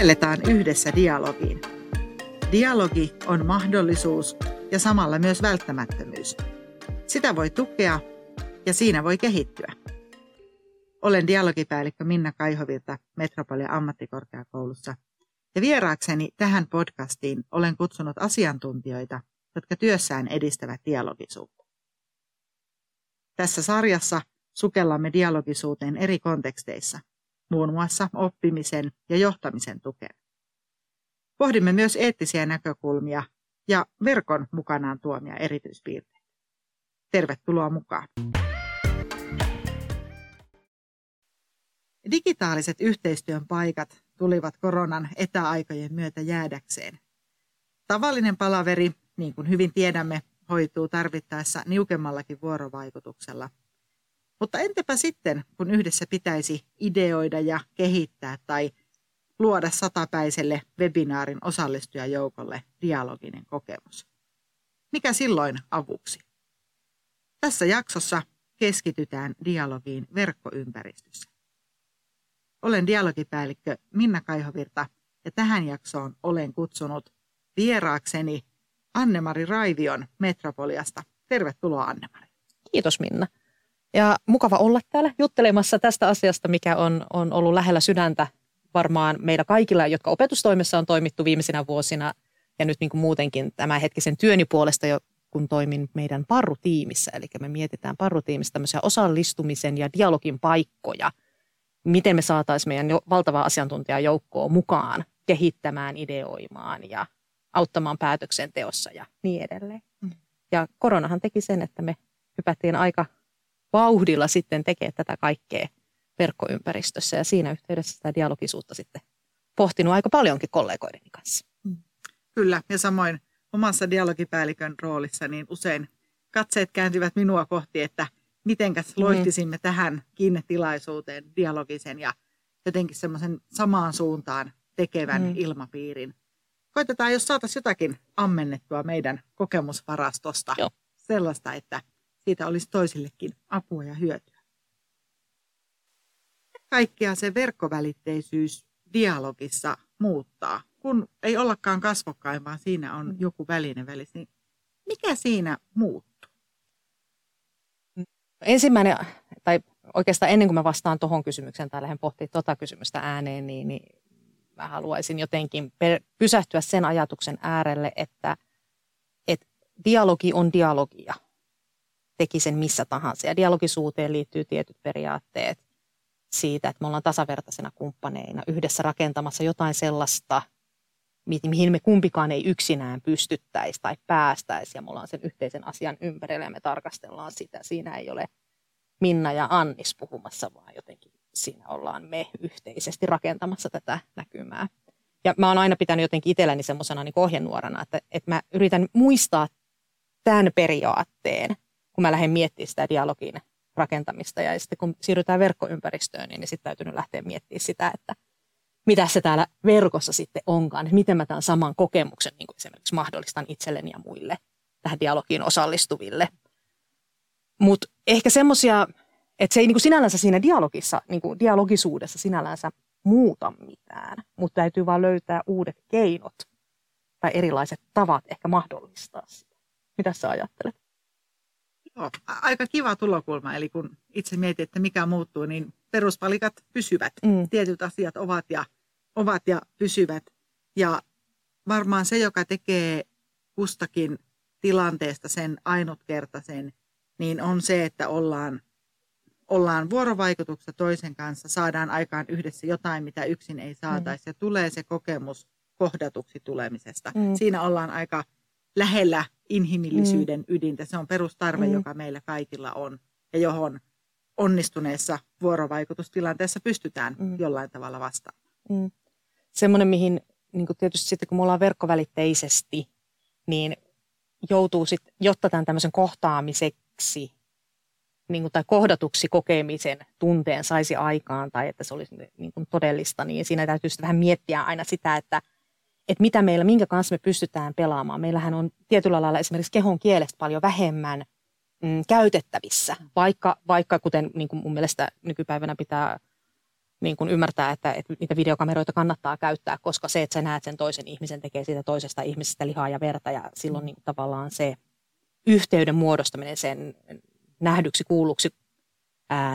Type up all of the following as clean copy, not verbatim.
Sovelletaan yhdessä dialogiin. Dialogi on mahdollisuus ja samalla myös välttämättömyys. Sitä voi tukea ja siinä voi kehittyä. Olen dialogipäällikkö Minna Kaihovilta Metropolian ammattikorkeakoulussa ja vieraakseni tähän podcastiin olen kutsunut asiantuntijoita, jotka työssään edistävät dialogisuutta. Tässä sarjassa sukellamme dialogisuuteen eri konteksteissa, muun muassa oppimisen ja johtamisen tukena. Pohdimme myös eettisiä näkökulmia ja verkon mukanaan tuomia erityispiirteitä. Tervetuloa mukaan! Digitaaliset yhteistyön paikat tulivat koronan etäaikojen myötä jäädäkseen. Tavallinen palaveri, niin kuin hyvin tiedämme, hoituu tarvittaessa niukemmallakin vuorovaikutuksella. Mutta entäpä sitten, kun yhdessä pitäisi ideoida ja kehittää tai luoda satapäiselle webinaarin osallistujajoukolle dialoginen kokemus? Mikä silloin avuksi? Tässä jaksossa keskitytään dialogiin verkkoympäristössä. Olen dialogipäällikkö Minna Kaihovirta ja tähän jaksoon olen kutsunut vieraakseni Anne-Mari Raivion Metropoliasta. Tervetuloa Anne-Mari. Kiitos Minna. Ja mukava olla täällä juttelemassa tästä asiasta, mikä on ollut lähellä sydäntä varmaan meillä kaikilla, jotka opetustoimessa on toimittu viimeisinä vuosina ja nyt niin kuin muutenkin tämän hetkisen työni puolesta jo, kun toimin meidän parrutiimissä. Eli me mietitään parrutiimissä tämmöisiä osallistumisen ja dialogin paikkoja, miten me saataisiin meidän valtavaa asiantuntijajoukkoa mukaan kehittämään, ideoimaan ja auttamaan päätöksenteossa ja niin edelleen. Ja koronahan teki sen, että me hypättiin aika vauhdilla sitten tekee tätä kaikkea verkkoympäristössä ja siinä yhteydessä sitä dialogisuutta sitten pohtinut aika paljonkin kollegoideni kanssa. Kyllä, ja samoin omassa dialogipäällikön roolissa niin usein katseet kääntyvät minua kohti, että mitenkäs loihtisimme tähänkin tilaisuuteen dialogisen ja jotenkin semmoisen samaan suuntaan tekevän ilmapiirin. Koitetaan, jos saataisiin jotakin ammennettua meidän kokemusvarastosta, sellaista, että siitä olisi toisillekin apua ja hyötyä. Kaikkea se verkkovälitteisyys dialogissa muuttaa, kun ei ollakaan kasvokkain, vaan siinä on joku välinen välissä. Niin mikä siinä muuttuu? Ensimmäinen, tai oikeastaan ennen kuin mä vastaan tuohon kysymykseen tai lähden pohtimaan tuota kysymystä ääneen, niin mä haluaisin jotenkin pysähtyä sen ajatuksen äärelle, että dialogi on dialogia. Teki sen missä tahansa. Ja dialogisuuteen liittyy tietyt periaatteet siitä, että me ollaan tasavertaisena kumppaneina yhdessä rakentamassa jotain sellaista, mihin me kumpikaan ei yksinään pystyttäisi tai päästäisi. Ja me ollaan sen yhteisen asian ympärillä ja me tarkastellaan sitä. Siinä ei ole Minna ja Annis puhumassa, vaan jotenkin siinä ollaan me yhteisesti rakentamassa tätä näkymää. Ja mä oon aina pitänyt jotenkin itselläni semmoisena niin ohjenuorana, että mä yritän muistaa tämän periaatteen, kun mä lähden miettimään sitä dialogin rakentamista ja sitten kun siirrytään verkkoympäristöön, niin sitten täytyy lähteä miettimään sitä, että mitä se täällä verkossa sitten onkaan, että miten mä tämän saman kokemuksen niin kuin esimerkiksi mahdollistan itselleni ja muille tähän dialogiin osallistuville. Mutta ehkä semmoisia, että se ei niin kuin sinällänsä siinä dialogissa, niin kuin dialogisuudessa sinällänsä muuta mitään, mutta täytyy vaan löytää uudet keinot tai erilaiset tavat ehkä mahdollistaa sitä. Mitä sä ajattelet? Joo, aika kiva tulokulma, eli kun itse mietin, että mikä muuttuu, niin peruspalikat pysyvät. Tietyt asiat ovat ja pysyvät. Ja varmaan se, joka tekee kustakin tilanteesta sen ainutkertaisen, niin on se, että ollaan vuorovaikutuksessa toisen kanssa, saadaan aikaan yhdessä jotain, mitä yksin ei saataisi. Ja tulee se kokemus kohdatuksi tulemisesta. Siinä ollaan aika lähellä inhimillisyyden ydintä. Se on perustarve, joka meillä kaikilla on ja johon onnistuneessa vuorovaikutustilanteessa pystytään jollain tavalla vastaamaan. Semmoinen, mihin niin kuin tietysti sitten kun me ollaan verkkovälitteisesti, niin joutuu sitten, jotta tämän tämmöisen kohtaamiseksi niin kuin, tai kohdatuksi kokemisen tunteen saisi aikaan tai että se olisi niin kuin todellista, niin siinä täytyy sitten vähän miettiä aina sitä, että mitä meillä, minkä kanssa me pystytään pelaamaan. Meillähän on tietyllä lailla esimerkiksi kehon kielestä paljon vähemmän käytettävissä, vaikka kuten niin kuin mun mielestä nykypäivänä pitää niin kuin ymmärtää, että niitä videokameroita kannattaa käyttää, koska se, että sä näet sen toisen ihmisen, tekee siitä toisesta ihmisestä lihaa ja verta, ja silloin niin tavallaan se yhteyden muodostaminen, sen nähdyksi, kuulluksi,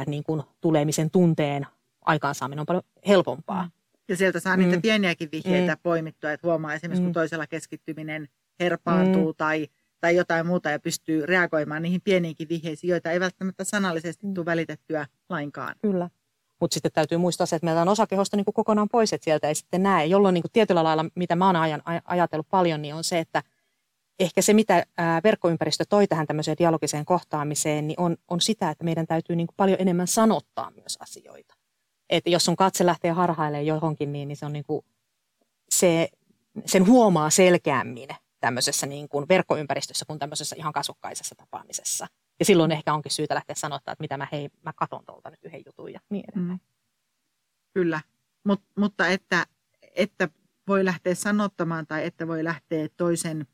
niin kuin tulemisen tunteen aikaansaaminen on paljon helpompaa. Ja sieltä saa niitä pieniäkin vihjeitä poimittua, että huomaa esimerkiksi, kun toisella keskittyminen herpaantuu tai jotain muuta ja pystyy reagoimaan niihin pieniinkin vihjeisiin, joita ei välttämättä sanallisesti tule välitettyä lainkaan. Kyllä. Mutta sitten täytyy muistaa se, että meillä on osa kehosta niin kuin kokonaan pois, että sieltä ei sitten näe. Jolloin niin kuin tietyllä lailla, mitä mä oon ajatellut paljon, niin on se, että ehkä se, mitä verkkoympäristö toi tähän tämmöiseen dialogiseen kohtaamiseen, niin on sitä, että meidän täytyy niin kuin paljon enemmän sanottaa myös asioita. Että jos sun katse lähtee harhailemaan johonkin, niin se on niin kuin sen huomaa selkeämmin tämmöisessä niin kuin verkkoympäristössä kuin tämmöisessä ihan kasvokkaisessa tapaamisessa. Ja silloin ehkä onkin syytä lähteä sanottamaan, että mitä mä katon tuolta nyt yhden jutun ja niin edelleen. Kyllä, mutta että voi lähteä sanottamaan tai että voi lähteä toisen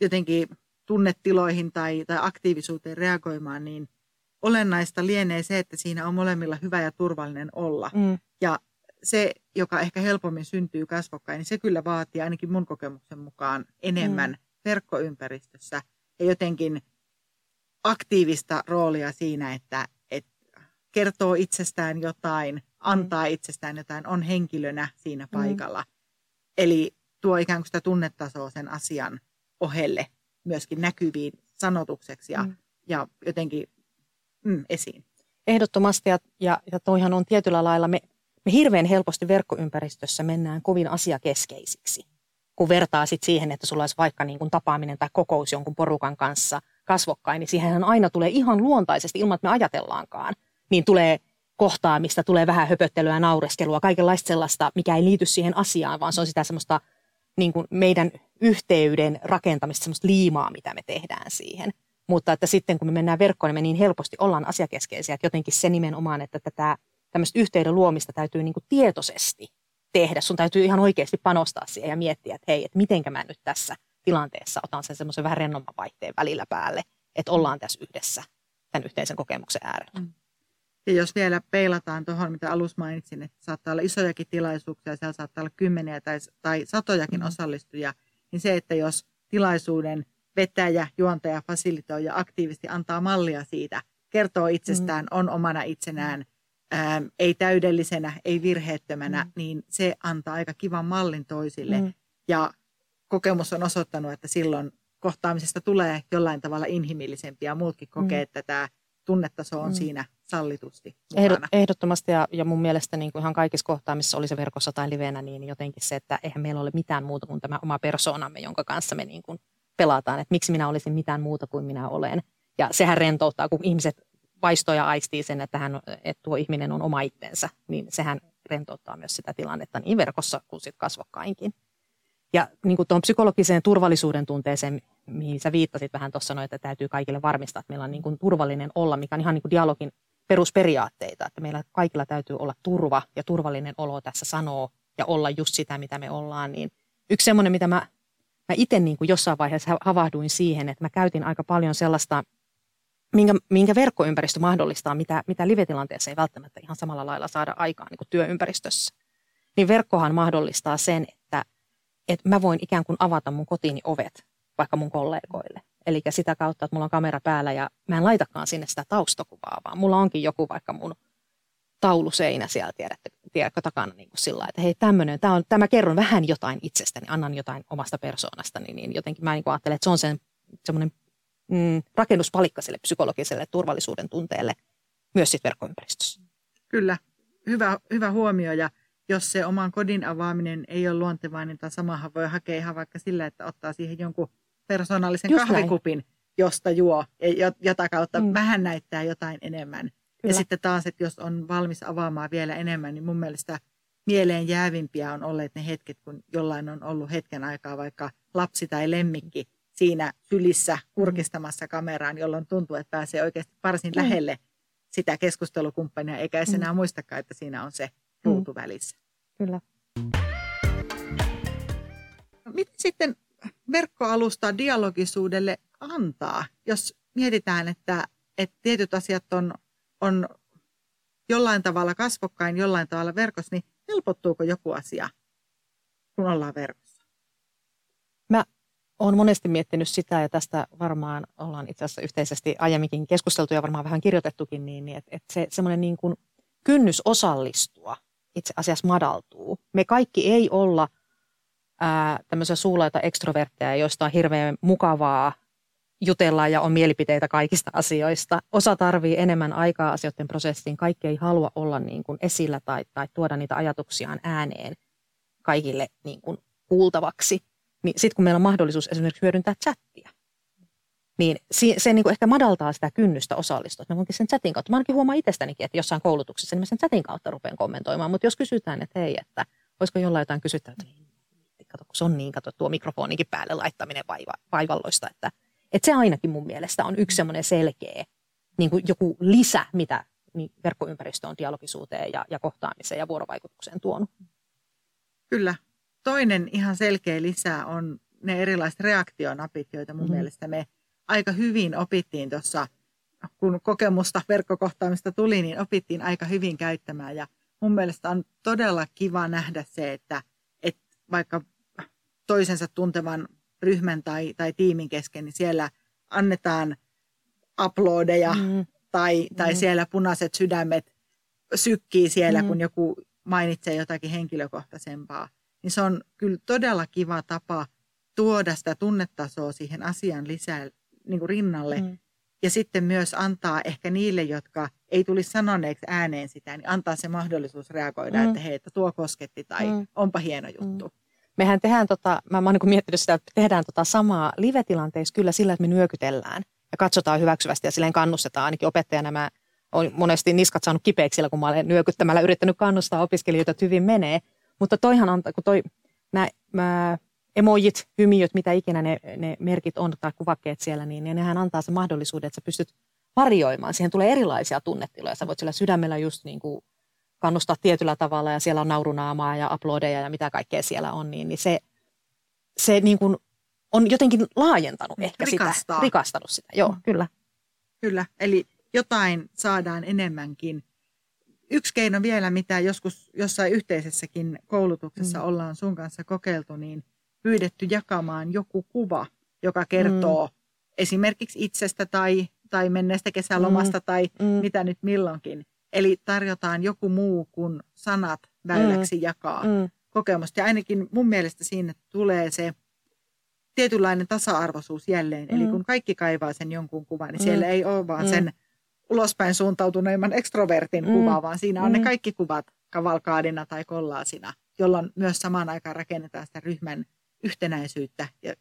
jotenkin tunnetiloihin tai aktiivisuuteen reagoimaan, niin olennaista lienee se, että siinä on molemmilla hyvä ja turvallinen olla. Ja se, joka ehkä helpommin syntyy kasvokkain, niin se kyllä vaatii ainakin mun kokemuksen mukaan enemmän verkkoympäristössä ja jotenkin aktiivista roolia siinä, että kertoo itsestään jotain, antaa itsestään jotain, on henkilönä siinä paikalla. Eli tuo ikään kuin sitä tunnetasoa sen asian ohelle myöskin näkyviin sanotukseksi ja jotenkin esiin. Ehdottomasti ja toihan on tietyllä lailla, me hirveän helposti verkkoympäristössä mennään kovin asiakeskeisiksi, kun vertaa sit siihen, että sulla olisi vaikka niin kuin tapaaminen tai kokous jonkun porukan kanssa kasvokkain, niin siihenhän aina tulee ihan luontaisesti, ilman että me ajatellaankaan, niin tulee kohtaamista, tulee vähän höpöttelyä, naureskelua, kaikenlaista sellaista, mikä ei liity siihen asiaan, vaan se on sitä semmoista niin kuin meidän yhteyden rakentamista, semmoista liimaa, mitä me tehdään siihen. Mutta että sitten kun me mennään verkkoon, niin me niin helposti ollaan asiakeskeisiä, että jotenkin se nimenomaan, että tämmöistä yhteyden luomista täytyy niin kuin tietoisesti tehdä. Sun täytyy ihan oikeasti panostaa siihen ja miettiä, että hei, että mitenkä mä nyt tässä tilanteessa otan sen semmoisen vähän rennomman vaihteen välillä päälle, että ollaan tässä yhdessä tämän yhteisen kokemuksen äärellä. Ja jos vielä peilataan tuohon, mitä alussa mainitsin, että saattaa olla isojakin tilaisuuksia, siellä saattaa olla kymmeniä tai satojakin osallistujia, niin se, että jos tilaisuuden vetäjä, juontaja, fasilitoija aktiivisesti antaa mallia siitä, kertoo itsestään, on omana itsenään, ei täydellisenä, ei virheettömänä, niin se antaa aika kivan mallin toisille. Ja kokemus on osoittanut, että silloin kohtaamisesta tulee jollain tavalla inhimillisempi ja muutkin kokee, että tämä tunnetaso on siinä sallitusti mukana. Ehdottomasti ja mun mielestä niin kuin ihan kaikissa kohtaamisissa, oli se verkossa tai livenä, niin jotenkin se, että eihän meillä ole mitään muuta kuin tämä oma persoonamme, jonka kanssa me niin kuin pelataan, että miksi minä olisin mitään muuta kuin minä olen. Ja sehän rentouttaa, kun ihmiset vaistoo ja aistii sen, että tuo ihminen on oma itsensä, niin sehän rentouttaa myös sitä tilannetta niin verkossa kuin sit kasvokkainkin. Ja niin kuin tuon psykologiseen turvallisuuden tunteeseen, mihin sä viittasit vähän tuossa, että täytyy kaikille varmistaa, että meillä on niin kuin turvallinen olla, mikä on ihan niin kuin dialogin perusperiaatteita, että meillä kaikilla täytyy olla turva ja turvallinen olo tässä sanoo ja olla just sitä, mitä me ollaan. Niin yksi semmoinen, mitä mä itse niin kuin jossain vaiheessa havahduin siihen, että mä käytin aika paljon sellaista, minkä verkkoympäristö mahdollistaa, mitä live-tilanteessa ei välttämättä ihan samalla lailla saada aikaan niin kuin työympäristössä. Niin verkkohan mahdollistaa sen, että mä voin ikään kuin avata mun kotiini ovet vaikka mun kollegoille. Eli sitä kautta, että mulla on kamera päällä ja mä en laitakaan sinne sitä taustakuvaa, vaan mulla onkin joku vaikka mun tauluseinä siellä, tiedätkö, takana niin kuin sillä, että hei tämmöinen, tämä kerron vähän jotain itsestäni, annan jotain omasta persoonastani, niin jotenkin mä niin kuin ajattelen, että se on semmoinen rakennuspalikka sille psykologiselle turvallisuuden tunteelle myös sit verkkoympäristössä. Kyllä, hyvä huomio ja jos se oman kodin avaaminen ei ole luontevaa, niin tämä samahan voi hakea ihan vaikka sillä, että ottaa siihen jonkun persoonallisen kahvikupin, josta juo, jota kautta vähän näyttää jotain enemmän. Kyllä. Ja sitten taas, että jos on valmis avaamaan vielä enemmän, niin mun mielestä mieleen jäävimpiä on olleet ne hetket, kun jollain on ollut hetken aikaa vaikka lapsi tai lemmikki siinä sylissä kurkistamassa kameraan, jolloin tuntuu, että pääsee oikeasti varsin lähelle sitä keskustelukumppania, eikä edes enää muistakaan, että siinä on se ruutu välissä. Kyllä. Mitä sitten verkkoalusta dialogisuudelle antaa, jos mietitään, että tietyt asiat on jollain tavalla kasvokkain, jollain tavalla verkossa, niin helpottuuko joku asia, kun ollaan verkossa? Mä oon monesti miettinyt sitä, ja tästä varmaan ollaan itse asiassa yhteisesti aiemminkin keskusteltu ja varmaan vähän kirjoitettukin, niin että se semmoinen niin kuin kynnys osallistua itse asiassa madaltuu. Me kaikki ei olla tämmöisiä suulaita ekstrovertteja, joista on hirveän mukavaa jutella ja on mielipiteitä kaikista asioista. Osa tarvii enemmän aikaa asioiden prosessiin. Kaikki ei halua olla niin kuin esillä tai tuoda niitä ajatuksiaan ääneen kaikille niin kuin kuultavaksi. Niin sitten kun meillä on mahdollisuus esimerkiksi hyödyntää chattia, niin se niin kuin ehkä madaltaa sitä kynnystä osallistua. Mä voinkin sen chatin kautta. Mä ainakin huomaan itsestänikin, että jossain koulutuksessa niin mä sen chatin kautta rupean kommentoimaan. Mutta jos kysytään, että hei, että olisiko jollain jotain kysyttävää, kato, kun se on niin, kato, tuo mikrofoninkin päälle laittaminen vaivalloista. Että se ainakin mun mielestä on yksi semmoinen selkeä niin kuin joku lisä, mitä niin verkkoympäristö on dialogisuuteen ja kohtaamiseen ja vuorovaikutukseen tuonut. Kyllä. Toinen ihan selkeä lisä on ne erilaiset reaktionapit, joita mun mielestä me aika hyvin opittiin tuossa, kun kokemusta verkkokohtaamista tuli, niin opittiin aika hyvin käyttämään. Ja mun mielestä on todella kiva nähdä se, että vaikka toisensa tuntevan ryhmän tai tiimin kesken, niin siellä annetaan aplodeja tai siellä punaiset sydämet sykkii siellä, kun joku mainitsee jotakin henkilökohtaisempaa. Niin se on kyllä todella kiva tapa tuoda sitä tunnetasoa siihen asian lisää niin kuin rinnalle. Ja sitten myös antaa ehkä niille, jotka ei tulisi sanoneeksi ääneen sitä, niin antaa se mahdollisuus reagoida, että hei, että tuo kosketti tai onpa hieno juttu. Mehän tehdään, mä oon niin kuin miettinyt sitä, että tehdään samaa live-tilanteissa kyllä sillä, että me nyökytellään ja katsotaan hyväksyvästi ja silleen kannustetaan. Ainakin opettajana mä oon monesti niskat saanut kipeäksi sillä, kun mä olen nyökyttämällä yrittänyt kannustaa opiskelijoita, että hyvin menee. Mutta toihan antaa, kun nämä emojit, hymiöt, mitä ikinä ne merkit on tai kuvakkeet siellä, niin nehän antaa sen mahdollisuuden, että sä pystyt varjoimaan. Siihen tulee erilaisia tunnetiloja. Sä voit sillä sydämellä just niin kuin kannustaa tietyllä tavalla ja siellä on naurunaamaa ja aplodeja ja mitä kaikkea siellä on, niin se niin kuin on jotenkin laajentanut ehkä sitä, rikastanut sitä. Joo, kyllä. Kyllä, eli jotain saadaan enemmänkin. Yksi keino vielä, mitä joskus jossain yhteisessäkin koulutuksessa ollaan sun kanssa kokeiltu, niin pyydetty jakamaan joku kuva, joka kertoo esimerkiksi itsestä tai menneestä kesälomasta tai mitä nyt milloinkin. Eli tarjotaan joku muu kuin sanat väyläksi jakaa kokemusta. Ja ainakin mun mielestä siinä tulee se tietynlainen tasa-arvoisuus jälleen. Eli kun kaikki kaivaa sen jonkun kuvan, niin siellä ei ole vaan sen ulospäin suuntautuneimman ekstrovertin kuvaa, vaan siinä on ne kaikki kuvat kavalkaadina tai kollaasina, jolloin myös samaan aikaan rakennetaan sitä ryhmän yhtenäisyyttä ja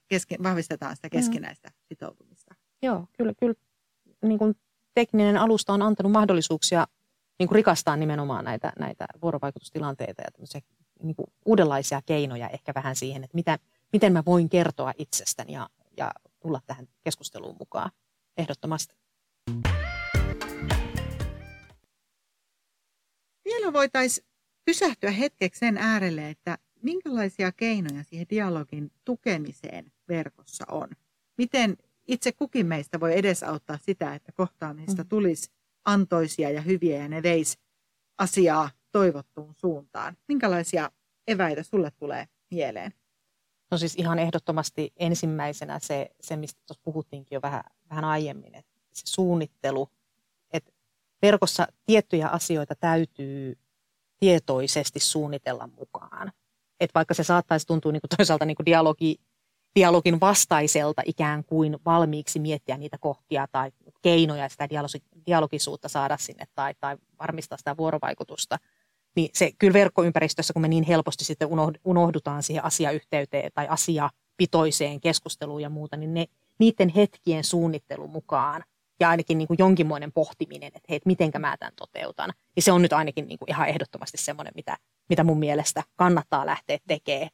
vahvistetaan sitä keskinäistä sitoutumista. Joo, kyllä niin kuin tekninen alusta on antanut mahdollisuuksia niin kuin rikastaa nimenomaan näitä vuorovaikutustilanteita ja tämmöisiä niin kuin uudenlaisia keinoja ehkä vähän siihen, että miten mä voin kertoa itsestäni ja tulla tähän keskusteluun mukaan ehdottomasti. Vielä voitaisiin pysähtyä hetkeksi sen äärelle, että minkälaisia keinoja siihen dialogin tukemiseen verkossa on. Miten itse kukin meistä voi edesauttaa sitä, että kohtaamisesta tulisi antoisia ja hyviä ja ne veisi asiaa toivottuun suuntaan. Minkälaisia eväitä sulle tulee mieleen? No siis ihan ehdottomasti ensimmäisenä se mistä tuossa puhuttiinkin jo vähän aiemmin, että se suunnittelu. Verkossa tiettyjä asioita täytyy tietoisesti suunnitella mukaan. Et vaikka se saattaisi tuntua niin kuin toisaalta niin kuin dialogin vastaiselta ikään kuin valmiiksi miettiä niitä kohtia tai keinoja sitä dialogisuutta saada sinne tai varmistaa sitä vuorovaikutusta, niin se kyllä verkkoympäristössä, kun me niin helposti sitten unohdutaan siihen asiayhteyteen tai asiapitoiseen keskusteluun ja muuta, niin niiden hetkien suunnittelu mukaan ja ainakin niin kuin jonkinmoinen pohtiminen, että hei, mitenkä mä tämän toteutan. Niin se on nyt ainakin niin kuin ihan ehdottomasti semmoinen, mitä mun mielestä kannattaa lähteä tekemään.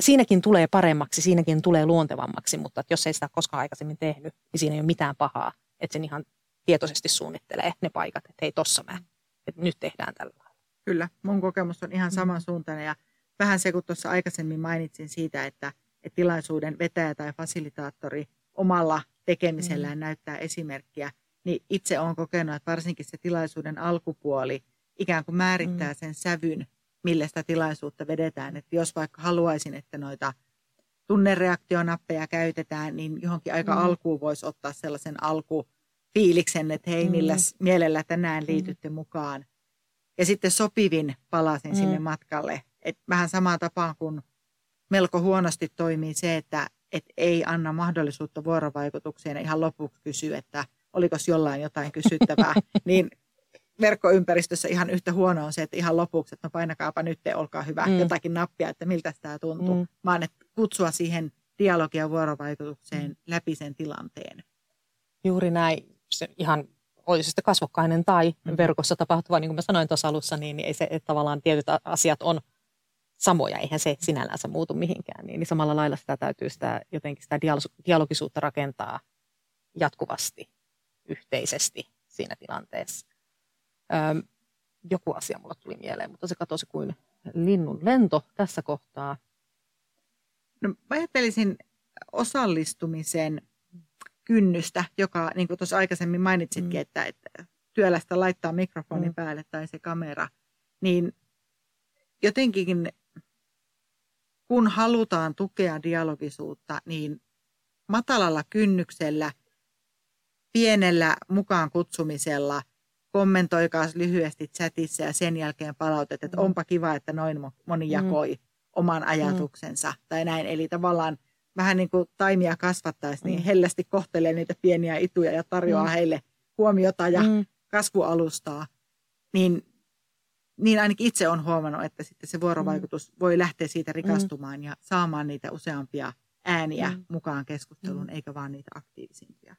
Siinäkin tulee paremmaksi, siinäkin tulee luontevammaksi, mutta jos ei sitä koskaan aikaisemmin tehnyt, niin siinä ei ole mitään pahaa, että sen ihan tietoisesti suunnittelee ne paikat, että hei, tossa mä, että nyt tehdään tällä lailla. Kyllä, mun kokemus on ihan samansuuntainen ja vähän se, kun tuossa aikaisemmin mainitsin siitä, että tilaisuuden vetäjä tai fasilitaattori omalla tekemisellään näyttää esimerkkiä, niin itse olen kokenut, että varsinkin se tilaisuuden alkupuoli ikään kuin määrittää sen sävyn, millä sitä tilaisuutta vedetään. Että jos vaikka haluaisin, että noita tunnereaktionappeja käytetään, niin johonkin aika alkuun voisi ottaa sellaisen alkufiiliksen, että hei, millä mielellä tänään liitytte mukaan. Ja sitten sopivin palasin sinne matkalle. Et vähän samaan tapaan kuin melko huonosti toimii se, että et ei anna mahdollisuutta vuorovaikutukseen ja ihan lopuksi kysyy, että oliko jollain jotain kysyttävää, niin verkkoympäristössä ihan yhtä huono on se, että ihan lopuksi, että no painakaapa nyt, olkaa hyvä, jotakin nappia, että miltä tämä tuntuu, vaan että kutsua siihen dialogia vuorovaikutukseen läpi sen tilanteen. Juuri näin, se ihan oli se kasvokkainen tai verkossa tapahtuva, niin kuin mä sanoin tuossa alussa, niin ei se, että tavallaan tietyt asiat on samoja, eihän se sinällään muutu mihinkään, niin samalla lailla sitä täytyy sitä, jotenkin sitä dialogisuutta rakentaa jatkuvasti, yhteisesti siinä tilanteessa. Joku asia mulle tuli mieleen, mutta se katosi kuin linnun lento tässä kohtaa. No, mä ajattelisin osallistumisen kynnystä, joka, niin kuin tuossa aikaisemmin mainitsitkin, että työlästä laittaa mikrofoni päälle tai se kamera, niin jotenkin kun halutaan tukea dialogisuutta, niin matalalla kynnyksellä, pienellä mukaan kutsumisella, kommentoikaa lyhyesti chatissa ja sen jälkeen palautet, että onpa kiva, että noin moni jakoi oman ajatuksensa tai näin. Eli tavallaan vähän niin kuin taimia kasvattaisi, niin hellästi kohtelee niitä pieniä ituja ja tarjoaa heille huomiota ja kasvualustaa. Niin ainakin itse olen huomannut, että sitten se vuorovaikutus voi lähteä siitä rikastumaan ja saamaan niitä useampia ääniä mukaan keskusteluun, eikä vaan niitä aktiivisimpia.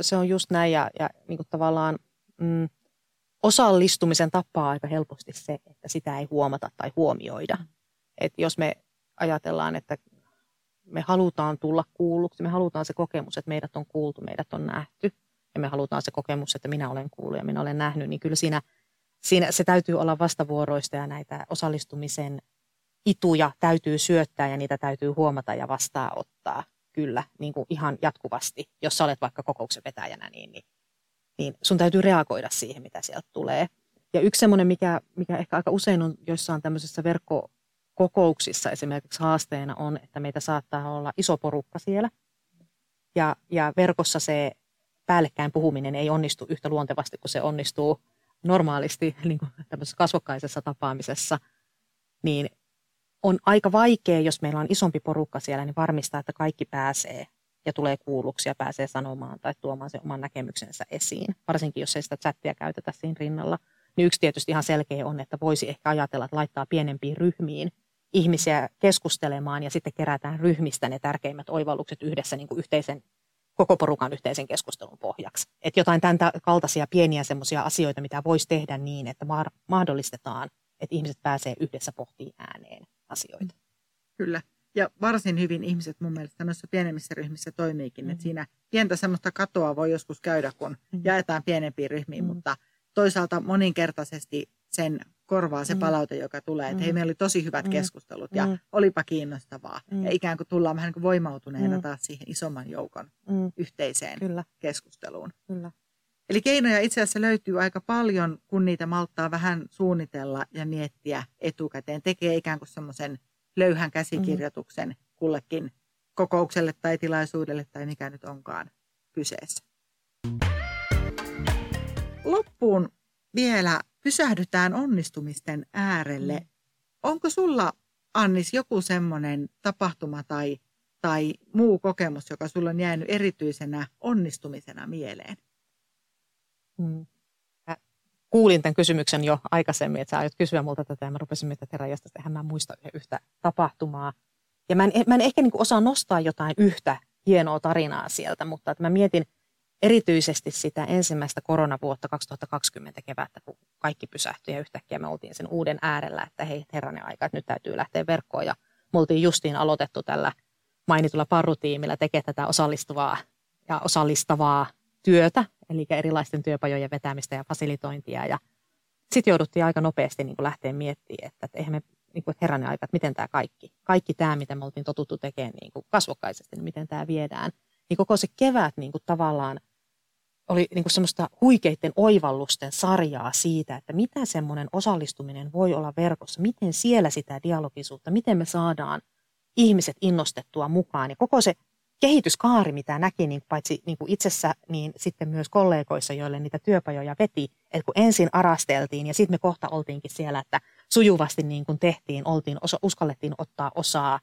Se on just näin ja niin kuin tavallaan... Osallistumisen tappaa aika helposti se, että sitä ei huomata tai huomioida. Et jos me ajatellaan, että me halutaan tulla kuulluksi, me halutaan se kokemus, että meidät on kuultu, meidät on nähty, ja me halutaan se kokemus, että minä olen kuullut ja minä olen nähnyt, niin kyllä siinä se täytyy olla vastavuoroista ja näitä osallistumisen ituja täytyy syöttää ja niitä täytyy huomata ja vastaanottaa kyllä niin kuin ihan jatkuvasti, jos sä olet vaikka kokouksen vetäjänä, niin sun täytyy reagoida siihen, mitä sieltä tulee. Ja yksi semmoinen, mikä ehkä aika usein on joissain tämmöisissä verkkokokouksissa esimerkiksi haasteena on, että meitä saattaa olla iso porukka siellä. Ja verkossa se päällekkäin puhuminen ei onnistu yhtä luontevasti, kun se onnistuu normaalisti niin kuin tämmöisessä kasvokkaisessa tapaamisessa. Niin on aika vaikea, jos meillä on isompi porukka siellä, niin varmistaa, että kaikki pääsee ja tulee kuulluksi ja pääsee sanomaan tai tuomaan sen oman näkemyksensä esiin. Varsinkin, jos ei sitä chattia käytetä siinä rinnalla. Niin yksi tietysti ihan selkeä on, että voisi ehkä ajatella, että laittaa pienempiin ryhmiin ihmisiä keskustelemaan ja sitten kerätään ryhmistä ne tärkeimmät oivallukset yhdessä niin kuin yhteisen, koko porukan yhteisen keskustelun pohjaksi. Että jotain tämän kaltaisia pieniä semmoisia asioita, mitä voisi tehdä niin, että mahdollistetaan, että ihmiset pääsee yhdessä pohtimaan ääneen asioita. Kyllä. Ja varsin hyvin ihmiset mun mielestä noissa pienemmissä ryhmissä toimiikin. Että siinä pientä semmoista katoa voi joskus käydä, kun jaetaan pienempiin ryhmiin, mutta toisaalta moninkertaisesti sen korvaa se palaute, joka tulee. Että hei, meillä oli tosi hyvät keskustelut ja olipa kiinnostavaa. Ja ikään kuin tullaan vähän niin kuin voimautuneena taas siihen isomman joukon yhteiseen keskusteluun. Kyllä. Eli keinoja itse asiassa löytyy aika paljon, kun niitä malttaa vähän suunnitella ja miettiä etukäteen. Tekee ikään kuin semmoisen löyhän käsikirjoituksen kullekin kokoukselle tai tilaisuudelle tai mikä nyt onkaan kyseessä. Loppuun vielä pysähdytään onnistumisten äärelle. Onko sulla, Annis, joku semmoinen tapahtuma tai muu kokemus, joka sulla on jäänyt erityisenä onnistumisena mieleen? Kuulin tämän kysymyksen jo aikaisemmin, että sä aiot kysyä multa tätä ja mä rupesin miettimään, että herranjestas, eihän mä muista yhtä tapahtumaa. Ja mä en ehkä niin kuin osaa nostaa jotain yhtä hienoa tarinaa sieltä, mutta että mä mietin erityisesti sitä ensimmäistä koronavuotta 2020 kevättä, kun kaikki pysähtyi ja yhtäkkiä me oltiin sen uuden äärellä, että hei herranen aika, että nyt täytyy lähteä verkkoon. Ja me oltiin justiin aloitettu tällä mainitulla parrutiimillä tekemään tätä osallistuvaa ja osallistavaa työtä, eli erilaisten työpajojen vetämistä ja fasilitointia. Ja sitten jouduttiin aika nopeasti niin kuin lähteä miettimään, että eihän me, niin kuin, että herranen aika, että miten tämä kaikki tämä, mitä me oltiin totuttu tekemään niin kuin kasvokkaisesti, niin miten tämä viedään. Niin koko se kevät niin kuin tavallaan oli niin kuin semmoista huikeiden oivallusten sarjaa siitä, että mitä semmoinen osallistuminen voi olla verkossa, miten siellä sitä dialogisuutta, miten me saadaan ihmiset innostettua mukaan. Ja koko se kehityskaari, mitä näki niin paitsi niin kuin itsessä, niin sitten myös kollegoissa, joille niitä työpajoja veti, että kun ensin arasteltiin ja sitten me kohta oltiinkin siellä, että sujuvasti niin kuin tehtiin, uskallettiin ottaa osaa,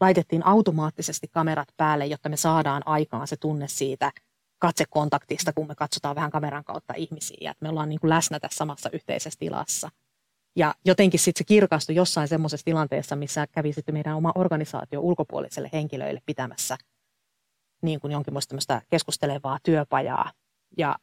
laitettiin automaattisesti kamerat päälle, jotta me saadaan aikaan se tunne siitä katsekontaktista, kun me katsotaan vähän kameran kautta ihmisiä, että me ollaan niin kuin läsnä tässä samassa yhteisessä tilassa. Ja jotenkin sitten se kirkastui jossain semmoisessa tilanteessa, missä kävi sitten meidän oma organisaatio ulkopuoliselle henkilöille pitämässä niin kuin jonkinlaista tämmöistä keskustelevaa työpajaa. Ja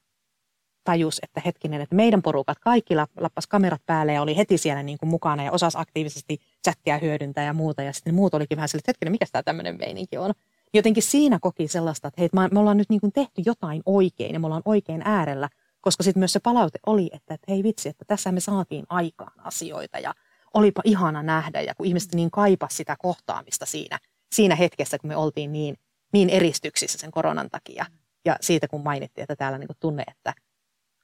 tajus, että hetkinen, että meidän porukat kaikki lappas kamerat päälle ja oli heti siellä niin kuin mukana ja osasi aktiivisesti chattia hyödyntää ja muuta. Ja sitten muut olikin vähän sille, että hetkinen, mikä tämä tämmöinen meininki on. Jotenkin siinä koki sellaista, että hei, me ollaan nyt niin kuin tehty jotain oikein ja me ollaan oikein äärellä, koska sitten myös se palaute oli, että hei vitsi, että tässä me saatiin aikaan asioita ja olipa ihana nähdä. Ja kun ihmiset niin kaipasi sitä kohtaamista siinä hetkessä, kun me oltiin niin eristyksissä sen koronan takia. Ja siitä, kun mainittiin, että täällä niin kuin tunne, että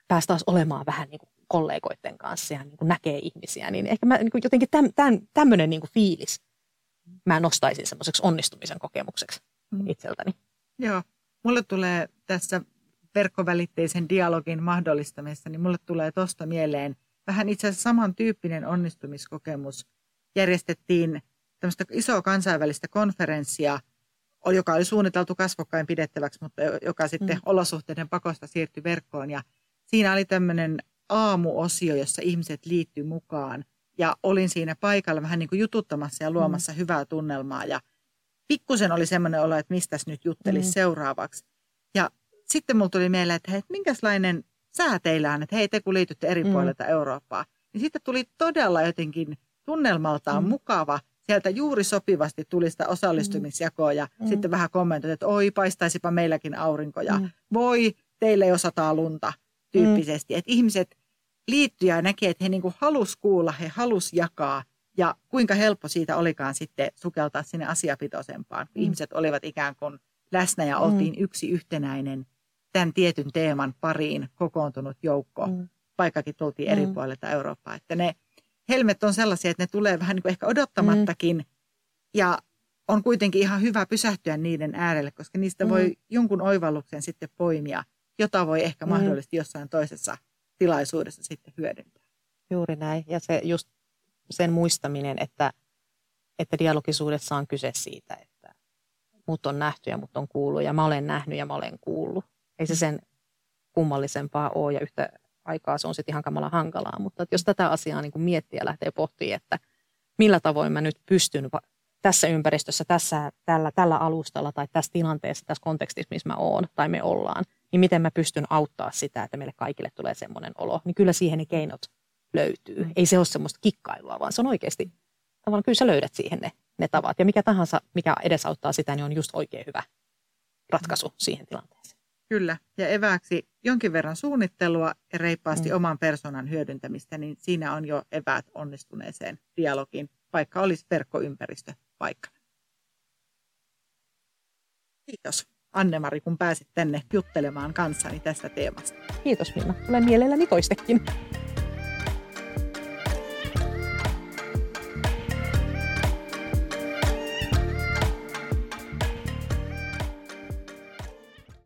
päästäisiin olemaan vähän niin kuin kollegoiden kanssa ja niin kuin näkee ihmisiä, niin ehkä mä niin kuin jotenkin tämmöinen niin kuin fiilis mä nostaisin semmoiseksi onnistumisen kokemukseksi itseltäni. Joo, mulle tulee tässä verkkovälitteisen dialogin mahdollistamisessa, niin mulle tulee tuosta mieleen vähän itse asiassa samantyyppinen onnistumiskokemus. Järjestettiin tämmöistä isoa kansainvälistä konferenssia, joka oli suunniteltu kasvokkain pidettäväksi, mutta joka sitten olosuhteiden pakosta siirtyi verkkoon. Ja siinä oli tämmöinen aamuosio, jossa ihmiset liittyi mukaan. Ja olin siinä paikalla vähän niin kuin jututtamassa ja luomassa hyvää tunnelmaa. Ja pikkusen oli semmoinen olo, että mistäs nyt juttelisi seuraavaksi. Ja sitten mulla tuli mieleen, että hei, minkälainen sää teillä on, että hei, te kun liitytte eri puolilta Eurooppaa. Niin siitä tuli todella jotenkin tunnelmaltaan mukava. Sieltä juuri sopivasti tuli sitä osallistumisjakoa ja sitten vähän kommentoitiin, että oi, paistaisipa meilläkin aurinkoja. Voi, teille jo sataa lunta tyyppisesti. Että ihmiset liittyi ja näki, että he niin kuin halusi kuulla, he halusi jakaa. Ja kuinka helppo siitä olikaan sitten sukeltaa sinne asiapitoisempaan. Ihmiset olivat ikään kuin läsnä ja oltiin yksi yhtenäinen tämän tietyn teeman pariin kokoontunut joukko. Paikkakin tultiin eri puolilta Eurooppaa. Että ne helmet on sellaisia, että ne tulee vähän niin kuin ehkä odottamattakin. Ja on kuitenkin ihan hyvä pysähtyä niiden äärelle, koska niistä voi jonkun oivalluksen sitten poimia, jota voi ehkä mahdollisesti jossain toisessa tilaisuudessa sitten hyödyntää. Juuri näin. Ja se just sen muistaminen, että dialogisuudessa on kyse siitä, että mut on nähty ja mut on kuullut ja mä olen nähnyt ja mä olen kuullut. Ei se sen kummallisempaa ole ja yhtä aikaa se on sitten ihan kamalan hankalaa, mutta jos tätä asiaa niin kuin miettii ja lähtee pohtimaan, että millä tavoin mä nyt pystyn tässä ympäristössä, tällä alustalla tai tässä tilanteessa, tässä kontekstissa, missä mä oon tai me ollaan, niin miten mä pystyn auttaa sitä, että meille kaikille tulee semmoinen olo, niin kyllä siihen ne keinot löytyy. Ei se ole semmoista kikkailua, vaan se on oikeasti, tavallaan kyllä sä löydät siihen ne tavat. Ja mikä tahansa, mikä edesauttaa sitä, niin on just oikein hyvä ratkaisu siihen tilanteeseen. Kyllä, ja evääksi jonkin verran suunnittelua ja reippaasti oman persoonan hyödyntämistä, niin siinä on jo eväät onnistuneeseen dialogiin, vaikka olisi verkkoympäristö paikkana. Kiitos, Anne-Mari, kun pääsit tänne juttelemaan kanssani tästä teemasta. Kiitos, Minna. Olen mielelläni toistekin.